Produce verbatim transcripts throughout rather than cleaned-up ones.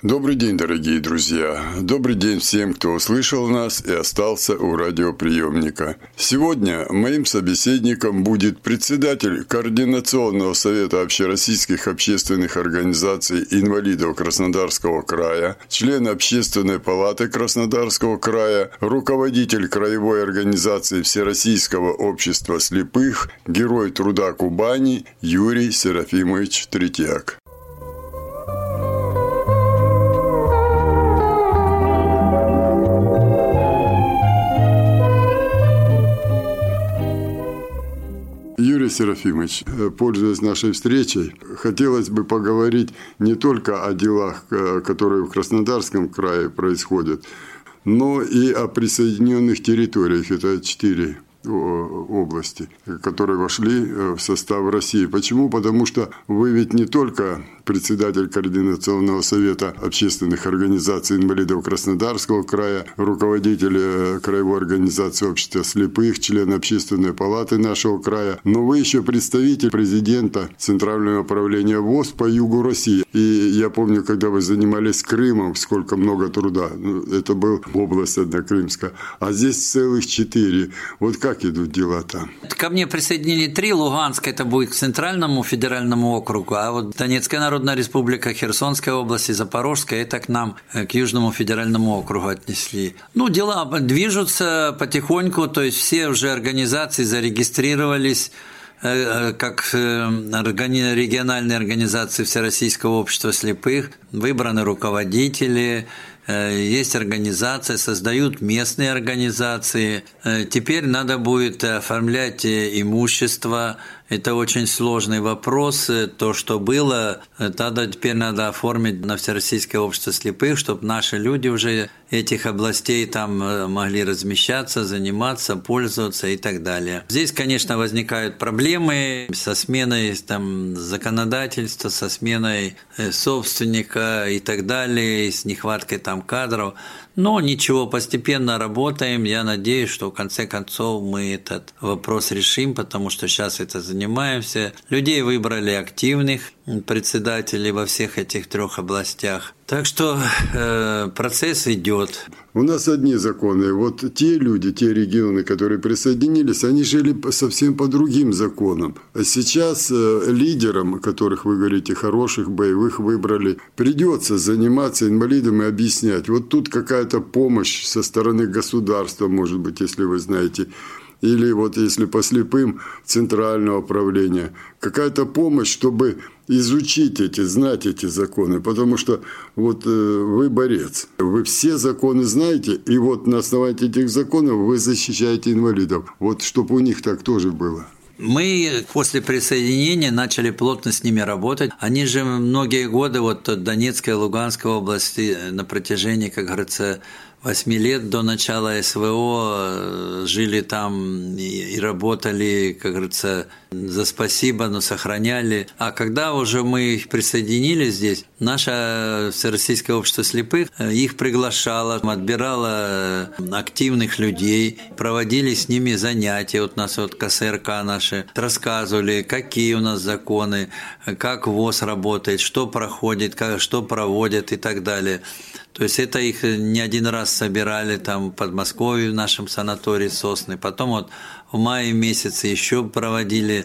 Добрый день, дорогие друзья! Добрый день всем, кто услышал нас и остался у радиоприемника. Сегодня моим собеседником будет председатель Координационного совета общероссийских общественных организаций инвалидов Краснодарского края, член Общественной палаты Краснодарского края, руководитель краевой организации Всероссийского общества слепых, Герой труда Кубани Юрий Серафимович Третьяк. Юрий Серафимович, пользуясь нашей встречей, хотелось бы поговорить не только о делах, которые в Краснодарском крае происходят, но и о присоединенных территориях. Это четыре области, которые вошли в состав России. Почему? Потому что вы ведь не только председатель Координационного совета общественных организаций инвалидов Краснодарского края, руководитель краевой организации общества слепых, член Общественной палаты нашего края, но вы еще представитель президента Центрального управления ВОС по югу России. И я помню, когда вы занимались Крымом, сколько много труда. Это была область одна крымская. А здесь целых четыре. Вот как идут дела там? Ко мне присоединили три. Луганск, это будет к Центральному федеральному округу, а вот Донецкая народная Республика, Херсонская область и Запорожская, это к нам, к Южному федеральному округу отнесли. Ну, дела движутся потихоньку, то есть все уже организации зарегистрировались как региональные организации Всероссийского общества слепых, выбраны руководители, есть организации, создают местные организации. Теперь надо будет оформлять имущество. Это очень сложный вопрос. То, что было, тогда теперь надо оформить на Всероссийское общество слепых, чтобы наши люди уже этих областей там могли размещаться, заниматься, пользоваться и так далее. Здесь, конечно, возникают проблемы со сменой там, законодательства, со сменой собственника и так далее, и с нехваткой там кадров. Но ничего, постепенно работаем. Я надеюсь, что в конце концов мы этот вопрос решим, потому что сейчас это занимаемся. Людей выбрали активных председателей во всех этих трех областях. Так что э, процесс идет. У нас одни законы. Вот те люди, те регионы, которые присоединились, они жили совсем по другим законам. А сейчас э, лидерам, которых вы говорите, хороших, боевых выбрали, придется заниматься инвалидами и объяснять. Вот тут какая-то помощь со стороны государства, может быть, если вы знаете, или вот если по слепым центрального управления, какая-то помощь, чтобы изучить эти, знать эти законы, потому что вот э, вы борец, вы все законы знаете, и вот на основании этих законов вы защищаете инвалидов, вот чтобы у них так тоже было. Мы после присоединения начали плотно с ними работать. Они же многие годы, вот от Донецкой и Луганской области на протяжении, как говорится, восьми лет до начала СВО жили там и работали, как говорится, за спасибо, но сохраняли. А когда уже мы их присоединили здесь, наше Всероссийское общество слепых их приглашало, отбирало активных людей, проводили с ними занятия. Вот у нас вот КСРК наши рассказывали, какие у нас законы, как ВОС работает, что проходит, как, что проводят и так далее. То есть это их не один раз собирали там в Подмосковье в нашем санатории «Сосны». Потом вот в мае месяце еще проводили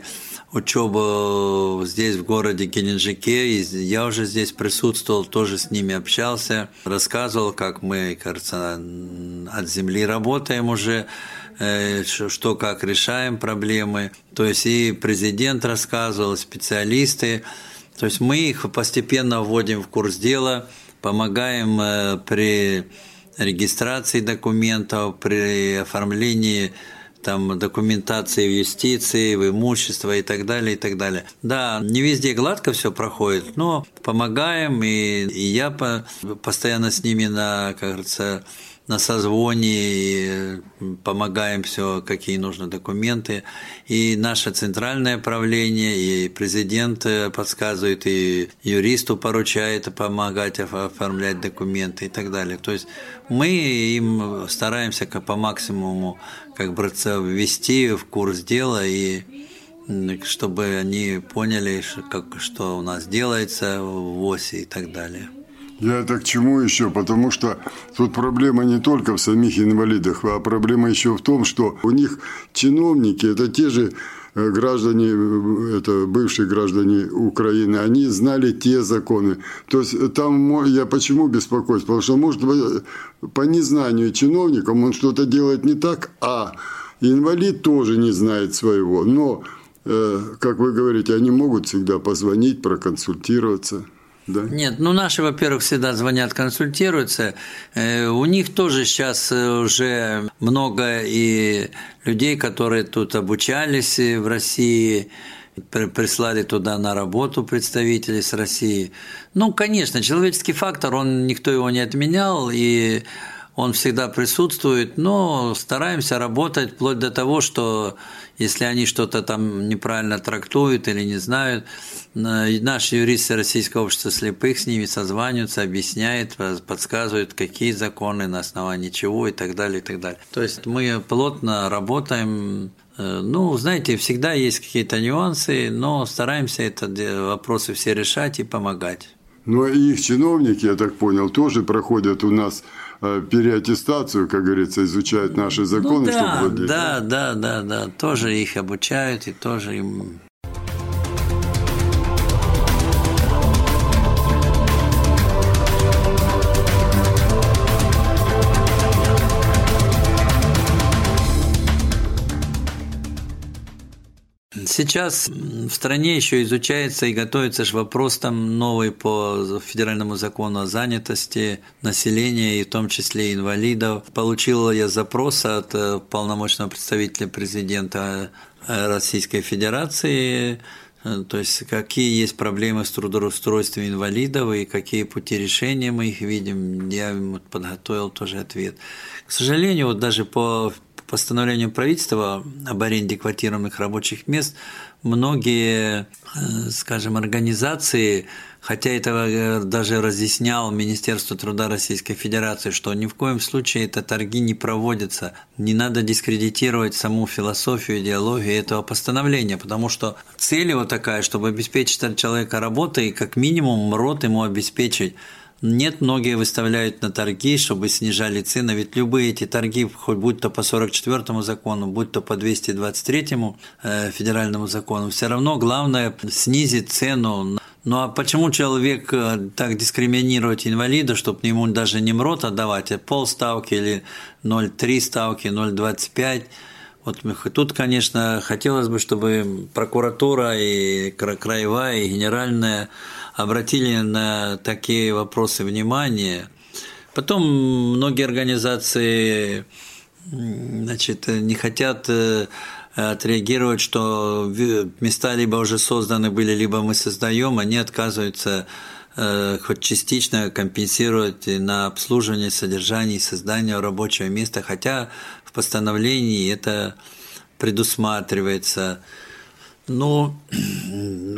учебу здесь, в городе Геленджике. И я уже здесь присутствовал, тоже с ними общался, рассказывал, как мы, кажется, от земли работаем уже, что как решаем проблемы. То есть и президент рассказывал, специалисты. То есть мы их постепенно вводим в курс дела, помогаем при регистрации документов, при оформлении там, документации в юстиции, в имущество и так далее, и так далее. Да, не везде гладко все проходит, но помогаем, и, и я постоянно с ними на, как говорится, на созвоне, помогаем все, какие нужны документы. И наше центральное правление, и президент подсказывает, и юристу поручает помогать оформлять документы и так далее. То есть мы им стараемся по максимуму, как бы, ввести в курс дела, и чтобы они поняли, как, что у нас делается в ОСИ и так далее. Я это к чему еще? Потому что тут проблема не только в самих инвалидах, а проблема еще в том, что у них чиновники, это те же граждане, это бывшие граждане Украины, они знали те законы. То есть там я почему беспокоюсь? Потому что, может быть, по незнанию чиновникам он что-то делает не так, а инвалид тоже не знает своего. Но, как вы говорите, они могут всегда позвонить, проконсультироваться. Да? Нет, ну наши, во-первых, всегда звонят, консультируются. У них тоже сейчас уже много и людей, которые тут обучались в России, прислали туда на работу представителей с России. Ну, конечно, человеческий фактор, он, никто его не отменял, и он всегда присутствует, но стараемся работать вплоть до того, что если они что-то там неправильно трактуют или не знают, наши юристы Всероссийского общества слепых с ними созваниваются, объясняют, подсказывают, какие законы, на основании чего и так далее, и так далее. То есть мы плотно работаем. Ну, знаете, всегда есть какие-то нюансы, но стараемся эти вопросы все решать и помогать. Но их чиновники, я так понял, тоже проходят у нас переаттестацию, как говорится, изучают наши законы, ну, да, чтобы владеть. Да, да, да, да, да, тоже их обучают и тоже им... Сейчас в стране еще изучается и готовится же вопрос там новый по федеральному закону о занятости населения, и в том числе инвалидов. Получил я запрос от полномочного представителя президента Российской Федерации, то есть какие есть проблемы с трудоустройством инвалидов и какие пути решения мы их видим. Я ему подготовил тоже ответ. К сожалению, вот даже по постановлению правительства об аренде квотируемых рабочих мест многие, скажем, организации, хотя это даже разъяснял Министерство труда Российской Федерации, что ни в коем случае это торги не проводятся, не надо дискредитировать саму философию, идеологию этого постановления, потому что цель его такая, чтобы обеспечить человека работой и как минимум МРОТ ему обеспечить. Нет, многие выставляют на торги, чтобы снижали цены, ведь любые эти торги, хоть будь то по сорок четвёртому закону, будь то по двести двадцать третьему э, федеральному закону, все равно главное снизить цену. Ну а почему человек так дискриминирует инвалида, чтобы ему даже не МРОТ отдавать, а полставки или ноль целых три ставки, ноль целых двадцать пять? Вот тут, конечно, хотелось бы, чтобы прокуратура и краевая, и генеральная обратили на такие вопросы внимание. Потом многие организации, значит, не хотят отреагировать, что места либо уже созданы были, либо мы создаем, они отказываются хоть частично компенсировать на обслуживание, содержание и создание рабочего места, хотя в постановлении это предусматривается. Ну,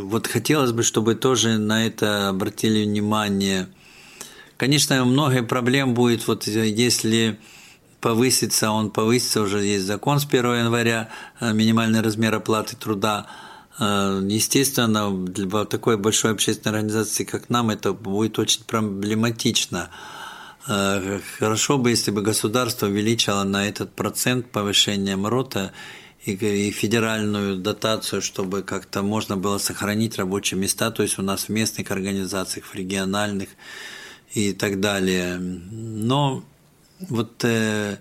вот хотелось бы, чтобы тоже на это обратили внимание. Конечно, много проблем будет, вот если повысится, он повысится, уже есть закон с первого января, минимальный размер оплаты труда. Естественно, для такой большой общественной организации, как нам, это будет очень проблематично. Хорошо бы, если бы государство увеличило на этот процент повышения МРОТа и федеральную дотацию, чтобы как-то можно было сохранить рабочие места, то есть у нас в местных организациях, в региональных и так далее. Но вот э,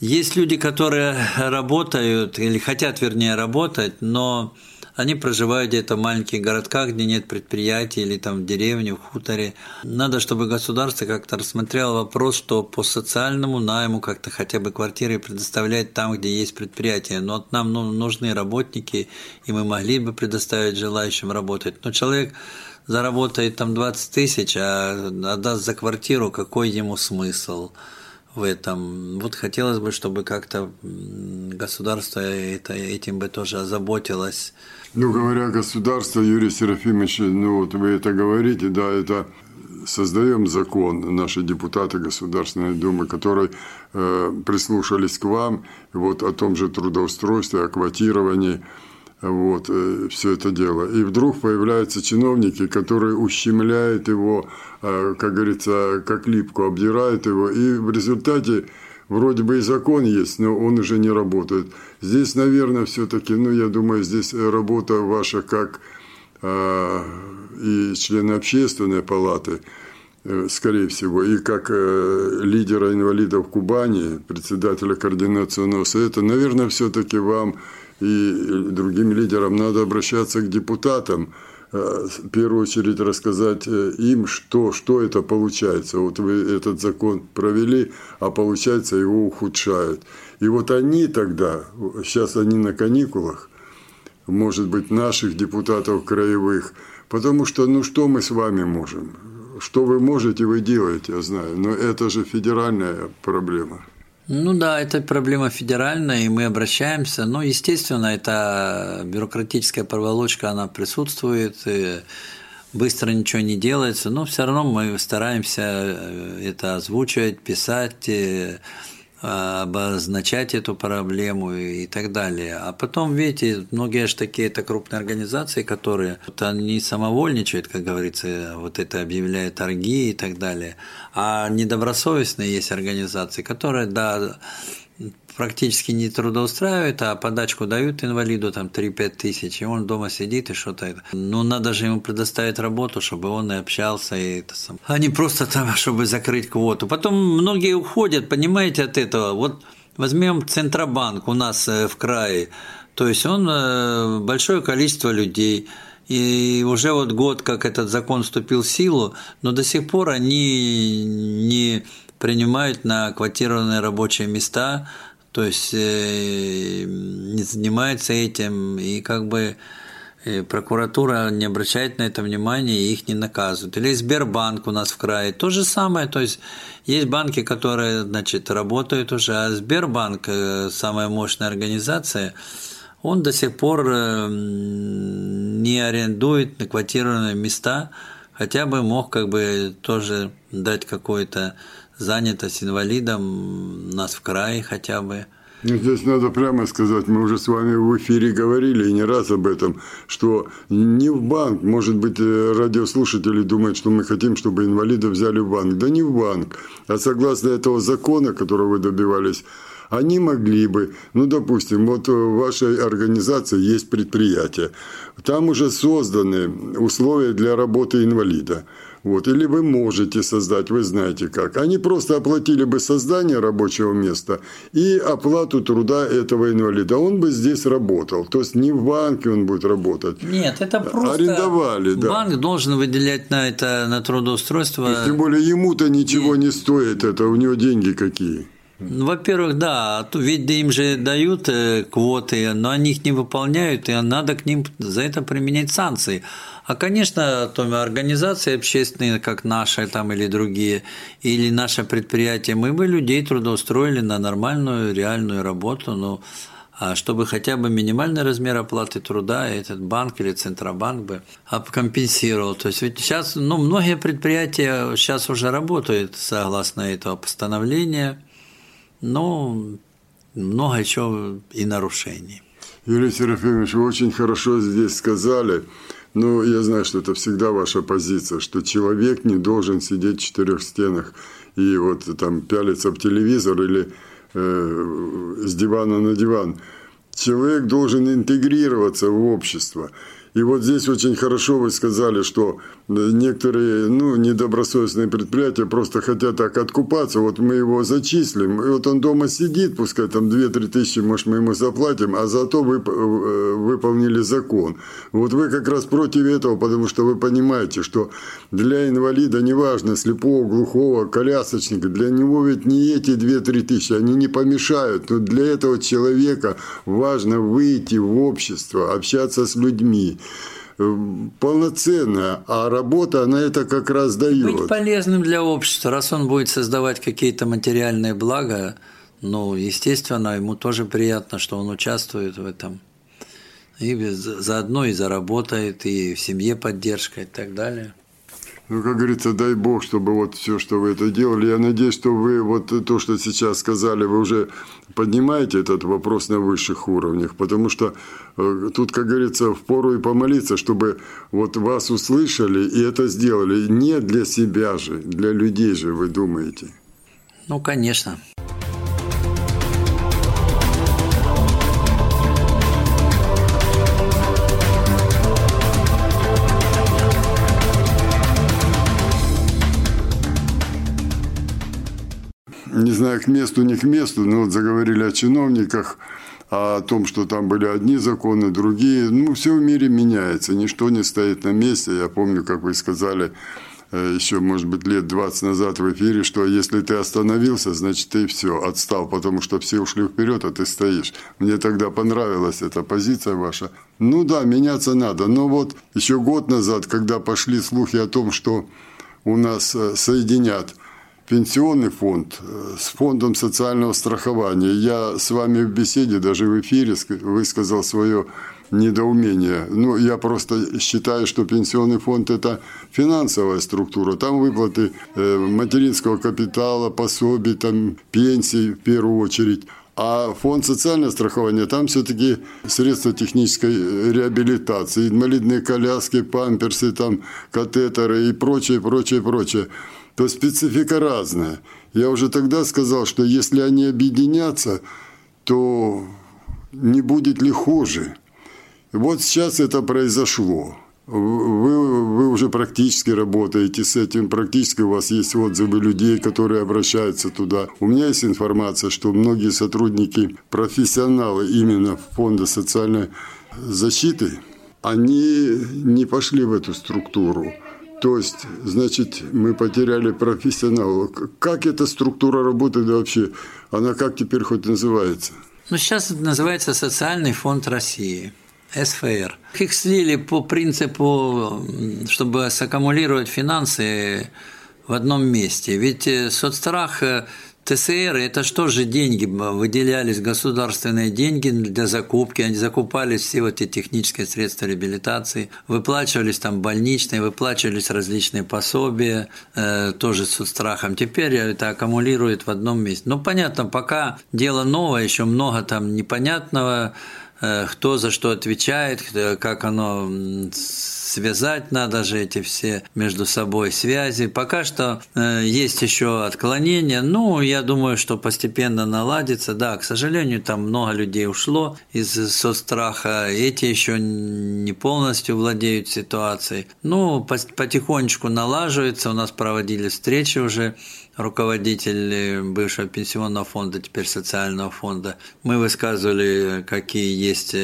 есть люди, которые работают, или хотят, вернее, работать, но они проживают где-то в маленьких городках, где нет предприятий, или там в деревне, в хуторе. Надо, чтобы государство как-то рассмотрело вопрос, что по социальному найму как-то хотя бы квартиры предоставлять там, где есть предприятия. Но вот нам ну, нужны работники, и мы могли бы предоставить желающим работать. Но человек заработает там двадцать тысяч, а отдаст за квартиру, какой ему смысл? в этом. Вот хотелось бы, чтобы как-то государство это, этим бы тоже озаботилось. Ну, говоря о государстве, Юрий Серафимович, ну вот вы это говорите, да, это создаем закон, наши депутаты Государственной Думы, которые э, прислушались к вам, вот о том же трудоустройстве, о квотировании, вот, э, все это дело. И вдруг появляются чиновники, которые ущемляют его, э, как говорится, как липку, обдирают его, и в результате вроде бы и закон есть, но он уже не работает. Здесь, наверное, все-таки, ну, я думаю, здесь работа ваша как э, и члена общественной палаты, э, скорее всего, и как э, лидера инвалидов Кубани, председателя Координационного совета, наверное, все-таки вам и другим лидерам надо обращаться к депутатам, э, в первую очередь рассказать им, что, что это получается. Вот вы этот закон провели, а получается его ухудшают. И вот они тогда, сейчас они на каникулах, может быть, наших депутатов краевых, потому что, ну что мы с вами можем? Что вы можете, вы делаете, я знаю. Но это же федеральная проблема. Ну да, это проблема федеральная, и мы обращаемся. Ну, естественно, эта бюрократическая проволочка, она присутствует, быстро ничего не делается. Но все равно мы стараемся это озвучивать, писать, обозначать эту проблему и так далее. А потом, видите, многие же такие это крупные организации, которые вот они самовольничают, как говорится, вот это объявляют торги и так далее. А недобросовестные есть организации, которые, да, практически не трудоустраивают, а подачку дают инвалиду там три-пять тысяч, и он дома сидит и что-то. Ну, надо же ему предоставить работу, чтобы он и общался, и это сам. А не просто там, чтобы закрыть квоту. Потом многие уходят, понимаете, от этого. Вот возьмем Центробанк у нас в крае, то есть он большое количество людей. И уже вот год, как этот закон вступил в силу, но до сих пор они не принимают на квотированные рабочие места, то есть э, не занимаются этим, и как бы э, прокуратура не обращает на это внимания, и их не наказывают. Или Сбербанк у нас в крае, то же самое, то есть есть банки, которые, значит, работают уже, а Сбербанк, э, самая мощная организация, он до сих пор э, не арендует на квотированные места, хотя бы мог как бы тоже дать какое-то занятость инвалидом нас в крае хотя бы. Здесь надо прямо сказать, мы уже с вами в эфире говорили и не раз об этом, что не в банк, может быть, радиослушатели думают, что мы хотим, чтобы инвалиды взяли в банк. Да не в банк. А согласно этого закона, которого вы добивались, они могли бы, ну, допустим, вот в вашей организации есть предприятие, там уже созданы условия для работы инвалида. Вот, или вы можете создать, вы знаете как. Они просто оплатили бы создание рабочего места и оплату труда этого инвалида. Он бы здесь работал. То есть не в банке он будет работать. Нет, это просто арендовали, да. Банк должен выделять на это, на трудоустройство. И тем более ему-то ничего и... не стоит это, у него деньги какие. Во-первых, да, ведь им же дают квоты, но они их не выполняют, и надо к ним за это применять санкции. А, конечно, там, организации общественные, как наши там, или другие, или наше предприятие, мы бы людей трудоустроили на нормальную, реальную работу, но чтобы хотя бы минимальный размер оплаты труда этот банк или Центробанк бы компенсировал. То есть ведь сейчас, ну, многие предприятия сейчас уже работают согласно этого постановления, но много еще и нарушений. Юрий Серафимович, вы очень хорошо здесь сказали. Ну, я знаю, что это всегда ваша позиция, что человек не должен сидеть в четырех стенах и вот там пялиться в телевизор или э, с дивана на диван. Человек должен интегрироваться в общество. И вот здесь очень хорошо вы сказали, что некоторые, ну, недобросовестные предприятия просто хотят так откупаться. Вот мы его зачислим, и вот он дома сидит, пускай там две-три тысячи, может, мы ему заплатим, а зато вы выполнили закон. Вот вы как раз против этого, потому что вы понимаете, что для инвалида, неважно, слепого, глухого, колясочника, для него ведь не эти две-три тысячи, они не помешают. Но для этого человека важно выйти в общество, общаться с людьми. полноценная, а работа она это как раз дает. Быть полезным для общества, раз он будет создавать какие-то материальные блага, ну, естественно, ему тоже приятно, что он участвует в этом. И заодно и заработает, и в семье поддержка, и так далее. Ну, как говорится, дай Бог, чтобы вот все, что вы это делали. Я надеюсь, что вы вот то, что сейчас сказали, вы уже поднимаете этот вопрос на высших уровнях. Потому что э, тут, как говорится, впору и помолиться, чтобы вот вас услышали и это сделали. Не для себя же, для людей же вы думаете. Ну, конечно. Не знаю, к месту, не к месту, но вот заговорили о чиновниках, о том, что там были одни законы, другие. Ну, все в мире меняется, ничто не стоит на месте. Я помню, как вы сказали еще, может быть, лет двадцать назад в эфире, что если ты остановился, значит, ты все, отстал, потому что все ушли вперед, а ты стоишь. Мне тогда понравилась эта позиция ваша. Ну да, меняться надо. Но вот еще год назад, когда пошли слухи о том, что у нас соединят пенсионный фонд с фондом социального страхования. Я с вами в беседе, даже в эфире, высказал свое недоумение. Ну, я просто считаю, что пенсионный фонд – это финансовая структура. Там выплаты материнского капитала, пособий, там, пенсий в первую очередь. А фонд социального страхования, там все-таки средства технической реабилитации, инвалидные коляски, памперсы, там, катетеры и прочее, прочее, прочее. То специфика разная. Я уже тогда сказал, что если они объединятся, то не будет ли хуже. Вот сейчас это произошло. Вы, вы уже практически работаете с этим. Практически у вас есть отзывы людей, которые обращаются туда. У меня есть информация, что многие сотрудники, профессионалы именно фонда социальной защиты, они не пошли в эту структуру. То есть, значит, мы потеряли профессионала. Как эта структура работает вообще? Она как теперь хоть называется? Ну, сейчас это называется Социальный фонд России, эс эф эр. Их слили по принципу, чтобы саккумулировать финансы в одном месте. Ведь соцстрах, тэ эс эр, это что же деньги? Выделялись государственные деньги для закупки, они закупались все вот эти технические средства реабилитации, выплачивались там больничные, выплачивались различные пособия, э, тоже с страхом. Теперь это аккумулирует в одном месте. Ну, понятно, пока дело новое, еще много там непонятного, э, кто за что отвечает, как оно связать надо же эти все между собой связи. Пока что э, есть еще отклонения. Ну, я думаю, что постепенно наладится. Да, к сожалению, там много людей ушло из соцстраха. Эти еще не полностью владеют ситуацией. Ну, потихонечку налаживается. У нас проводили встречи уже. Руководитель бывшего пенсионного фонда, теперь социального фонда. Мы высказывали, какие есть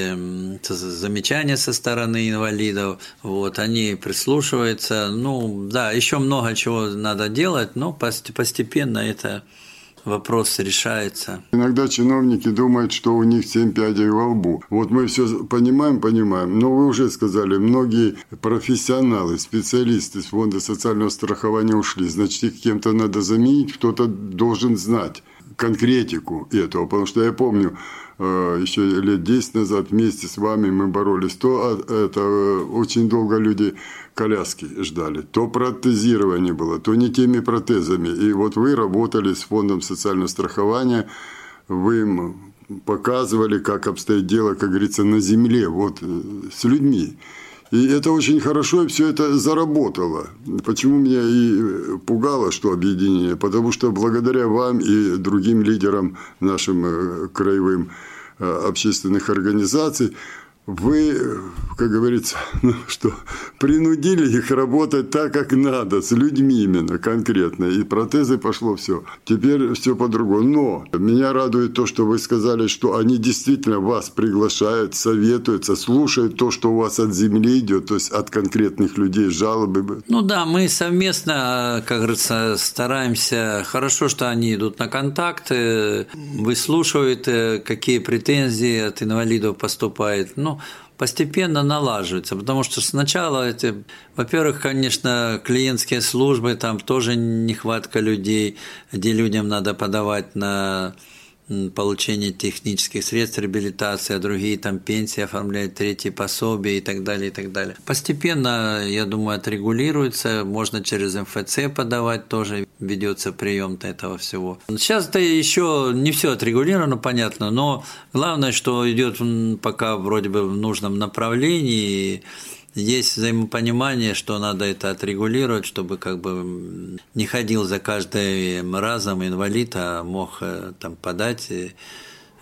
замечания со стороны инвалидов. Вот, они прислушиваются. Ну, да, еще много чего надо делать, но постепенно это вопрос решается. Иногда чиновники думают, что у них семь пядей во лбу. Вот мы все понимаем, понимаем, но вы уже сказали, многие профессионалы, специалисты из фонда социального страхования ушли. Значит, их кем-то надо заменить, кто-то должен знать конкретику этого. Потому что я помню, еще лет десять назад вместе с вами мы боролись. То это очень долго люди коляски ждали, то протезирование было, то не теми протезами. И вот вы работали с фондом социального страхования, вы им показывали, как обстоит дело, как говорится, на земле, вот с людьми. И это очень хорошо, и все это заработало. Почему меня и пугало, что объединение? Потому что благодаря вам и другим лидерам нашим краевым общественных организаций вы, как говорится, ну, что, принудили их работать так, как надо, с людьми именно конкретно. И протезы пошло все. Теперь все по-другому. Но меня радует то, что вы сказали, что они действительно вас приглашают, советуются, слушают то, что у вас от земли идет, то есть от конкретных людей, жалобы. Ну да, мы совместно, как говорится, стараемся. Хорошо, что они идут на контакт, выслушивают, какие претензии от инвалидов поступают. Ну, постепенно налаживается, потому что сначала, эти, во-первых, конечно, клиентские службы, там тоже нехватка людей, где людям надо подавать на получение технических средств, реабилитации, а другие там пенсии оформляют, третьи пособия и так далее, и так далее. Постепенно, я думаю, отрегулируется, можно через МФЦ подавать тоже, ведется прием этого всего. Сейчас-то еще не все отрегулировано, понятно, но главное, что идет пока вроде бы в нужном направлении. Есть взаимопонимание, что надо это отрегулировать, чтобы как бы не ходил за каждым разом инвалид, а мог там подать,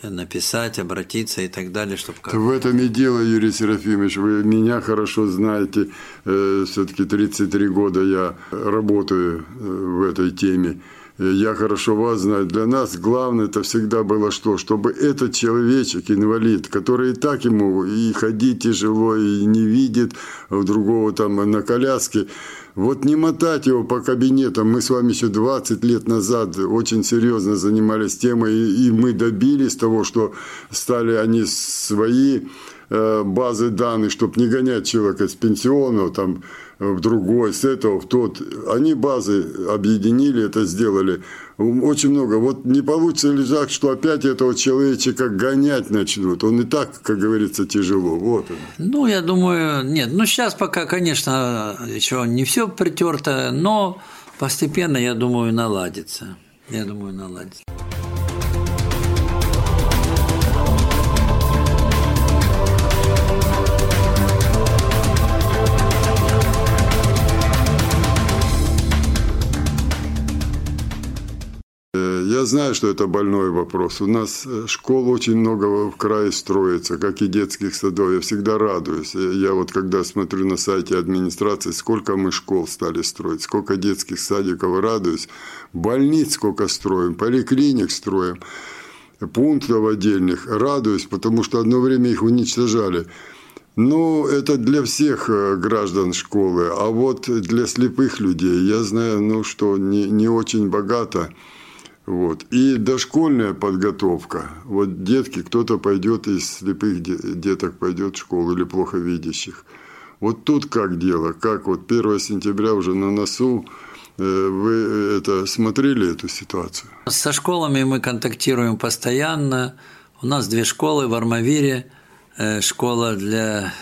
написать, обратиться и так далее. Чтобы как... В этом и дело, Юрий Серафимович, вы меня хорошо знаете, все-таки тридцать три года я работаю в этой теме. Я хорошо вас знаю. Для нас главное это всегда было что? Чтобы этот человечек, инвалид, который и так ему и ходить тяжело, и не видит другого там на коляске, вот не мотать его по кабинетам. Мы с вами еще двадцать лет назад очень серьезно занимались темой, и мы добились того, что стали они свои базы данных, чтобы не гонять человека с пенсионного, там, в другой, с этого, в тот. Они базы объединили, это сделали. Очень много. Вот не получится ли так, что опять этого человечка гонять начнут? Он и так, как говорится, тяжело. Вот он. Ну, я думаю, нет. Ну, сейчас пока, конечно, еще не все притерто, но постепенно, я думаю, наладится. Я думаю, наладится. Я знаю, что это больной вопрос. У нас школ очень много в крае строится, как и детских садов. Я всегда радуюсь. Я вот когда смотрю на сайте администрации, сколько мы школ стали строить, сколько детских садиков, радуюсь. Больниц сколько строим, поликлиник строим, пунктов отдельных. Радуюсь, потому что одно время их уничтожали. Ну, это для всех граждан школы. А вот для слепых людей, я знаю, ну, что не, не очень богато. Вот. И дошкольная подготовка. Вот детки, кто-то пойдет из слепых деток пойдет в школу или плохо видящих. Вот тут как дело? Как вот первого сентября уже на носу. Вы это смотрели, эту ситуацию? Со школами мы контактируем постоянно. У нас две школы в Армавире. Школа для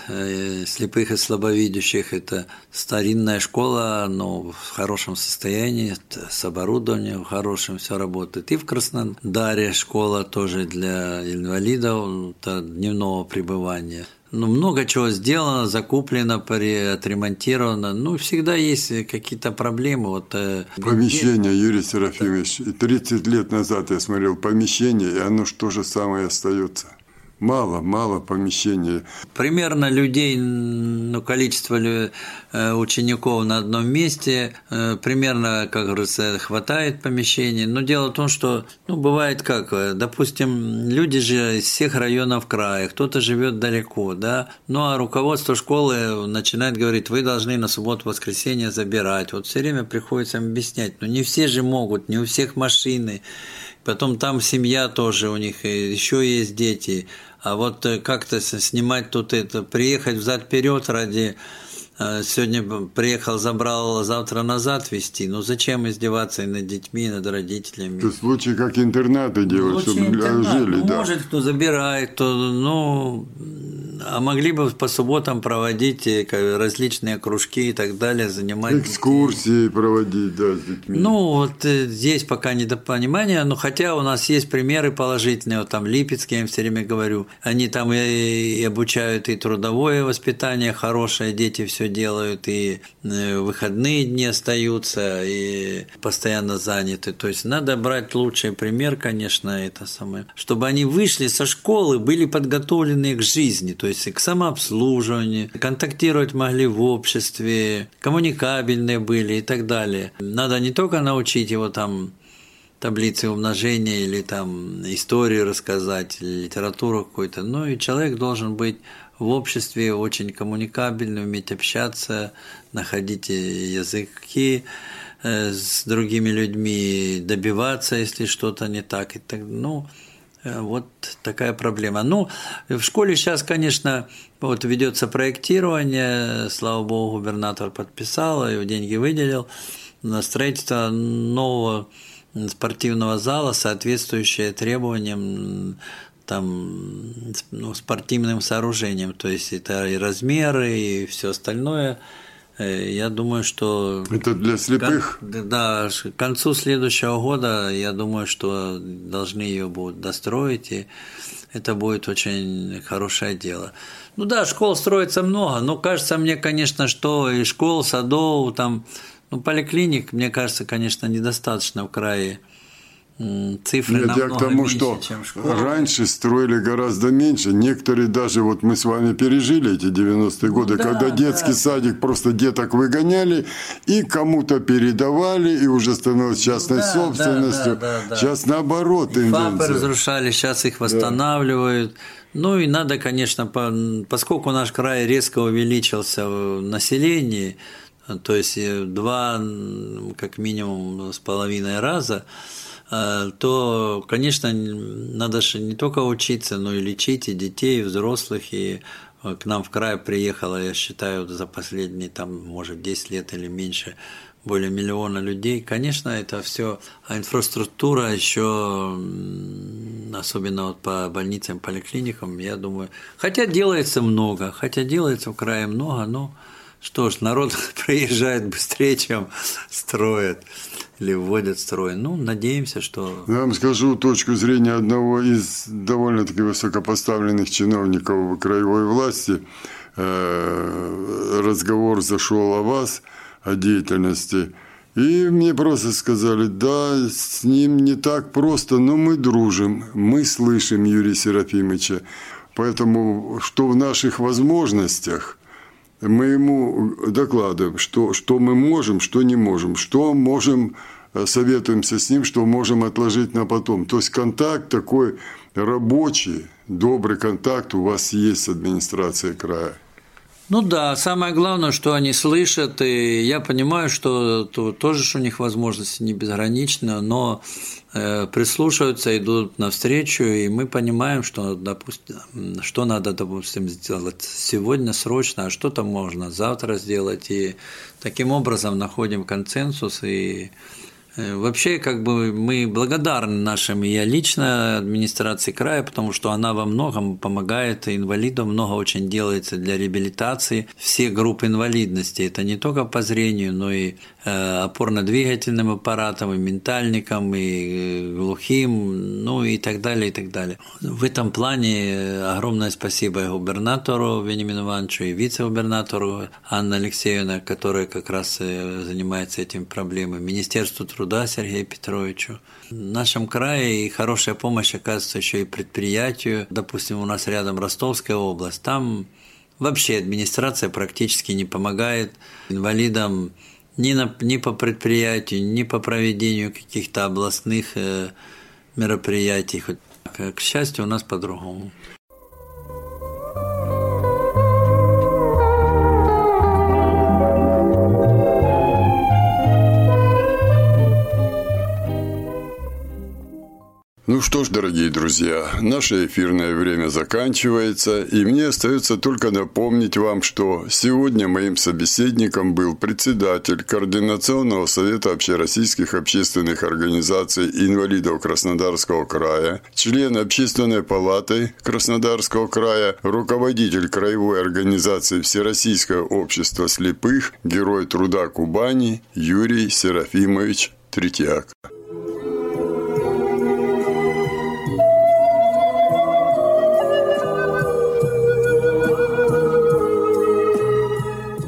слепых и слабовидящих – это старинная школа, но в хорошем состоянии, с оборудованием хорошим, все работает. И в Краснодаре школа тоже для инвалидов, это дневного пребывания. Ну, много чего сделано, закуплено, отремонтировано. Ну, всегда есть какие-то проблемы. Вот, помещение, где... Юрий Серафимович, тридцать лет назад я смотрел помещение, и оно что же самое остается. Мало, мало помещений. Примерно людей, ну, количество учеников на одном месте, примерно, как говорится, хватает помещений. Но дело в том, что, ну, бывает как, допустим, люди же из всех районов края, кто-то живет далеко, да, ну, а руководство школы начинает говорить, вы должны на субботу-воскресенье забирать. Вот все время приходится объяснять, ну, не все же могут, не у всех машины. Потом там семья тоже у них, еще есть дети. А вот как-то снимать тут это, приехать взад-вперед ради... Сегодня приехал, забрал, завтра назад везти. Ну, зачем издеваться и над детьми, и над родителями? Это случай, как интернаты делают, чтобы интернат. Жили. Ну, да. Может, кто забирает, кто, ну... А могли бы по субботам проводить различные кружки и так далее, занимать... Экскурсии детей. Проводить, да, с детьми. Ну, вот здесь пока недопонимание, но хотя у нас есть примеры положительные, вот там Липецке, я им все время говорю, они там и, и обучают, и трудовое воспитание хорошее, дети все делают, и выходные дни остаются, и постоянно заняты. То есть надо брать лучший пример, конечно, это самое, чтобы они вышли со школы, были подготовлены к жизни, то есть к самообслуживанию, контактировать могли в обществе, коммуникабельные были и так далее. Надо не только научить его там таблицы умножения или там историю рассказать, или литературу какую-то, но и человек должен быть в обществе очень коммуникабельный, уметь общаться, находить языки с другими людьми, добиваться, если что-то не так. И так ну, Вот такая проблема. Ну, в школе сейчас, конечно, вот ведется проектирование, слава богу, губернатор подписал, и деньги выделил на строительство нового спортивного зала, соответствующее требованиям там, ну, спортивным сооружениям, то есть это и размеры, и все остальное. Я думаю, что... Это для слепых? Кон, да, к концу следующего года, я думаю, что должны ее будут достроить, и это будет очень хорошее дело. Ну да, школ строится много, но кажется мне, конечно, что и школ, садов, там, ну, поликлиник, мне кажется, конечно, недостаточно в крае. Цифры Нет, намного я к тому, меньше, что чем школа. Раньше строили гораздо меньше. Некоторые даже, вот мы с вами пережили эти девяностые годы, да, когда детский да. садик просто деток выгоняли и кому-то передавали, и уже становилось частной да, собственностью. Да, да, да, да. Сейчас наоборот тенденция. ФАПы разрушали, сейчас их восстанавливают. Да. Ну и надо, конечно, поскольку наш край резко увеличился в населении, то есть два, как минимум, с половиной раза, то, конечно, надо же не только учиться, но и лечить и детей, и взрослых. И к нам в край приехало, я считаю, за последние, там, может, десять лет или меньше, более миллиона людей. Конечно, это все, а инфраструктура еще, особенно вот по больницам, поликлиникам, я думаю, хотя делается много, хотя делается в крае много, но что ж, народ приезжает быстрее, чем строят или вводят в строй. Ну, надеемся, что... Я вам скажу точку зрения одного из довольно-таки высокопоставленных чиновников краевой власти. Разговор зашел о вас, о деятельности. И мне просто сказали, да, с ним не так просто, но мы дружим, мы слышим Юрия Серафимовича. Поэтому, что в наших возможностях... Мы ему докладываем, что, что мы можем, что не можем, что можем, советуемся с ним, что можем отложить на потом. То есть контакт такой рабочий, добрый контакт у вас есть с администрацией края. Ну да, самое главное, что они слышат, и я понимаю, что тоже у них возможности не безграничны, но прислушиваются, идут навстречу, и мы понимаем, что, допустим, что надо, допустим, сделать сегодня срочно, а что-то можно завтра сделать, и таким образом находим консенсус, и вообще, как бы, мы благодарны нашим, я лично, администрации края, потому что она во многом помогает инвалидам, много очень делается для реабилитации всех групп инвалидности. Это не только по зрению, но и опорно-двигательным аппаратом, и ментальникам, и глухим, ну и так далее, и так далее. В этом плане огромное спасибо губернатору Вениамину Ивановичу и вице-губернатору Анне Алексеевне, которая как раз занимается этими проблемами, Министерству труда, да, Сергею Петровичу. В нашем крае и хорошая помощь оказывается еще и предприятию. Допустим, у нас рядом Ростовская область. Там вообще администрация практически не помогает инвалидам ни, на, ни по предприятию, ни по проведению каких-то областных э, мероприятий. К счастью, у нас по-другому. Ну что ж, дорогие друзья, наше эфирное время заканчивается, и мне остается только напомнить вам, что сегодня моим собеседником был председатель Координационного совета общероссийских общественных организаций инвалидов Краснодарского края, член Общественной палаты Краснодарского края, руководитель краевой организации Всероссийское общество слепых, Герой труда Кубани Юрий Серафимович Третьяк.